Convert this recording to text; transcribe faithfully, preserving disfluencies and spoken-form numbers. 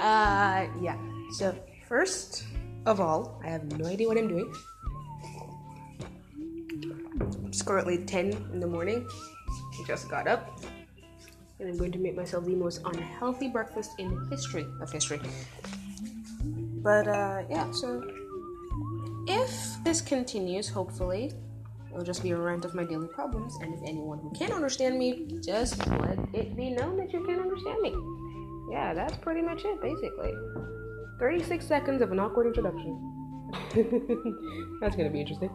uh, yeah. So first of all, I have no idea what I'm doing. It's currently ten in the morning. I just got up, and I'm going to make myself the most unhealthy breakfast in history of history. But uh, yeah, so if this continues, hopefully, it'll just be a rant of my daily problems. And if anyone who can't understand me, just let it be known that you can't understand me. Yeah, that's pretty much it, basically. thirty-six seconds of an awkward introduction. That's gonna be interesting.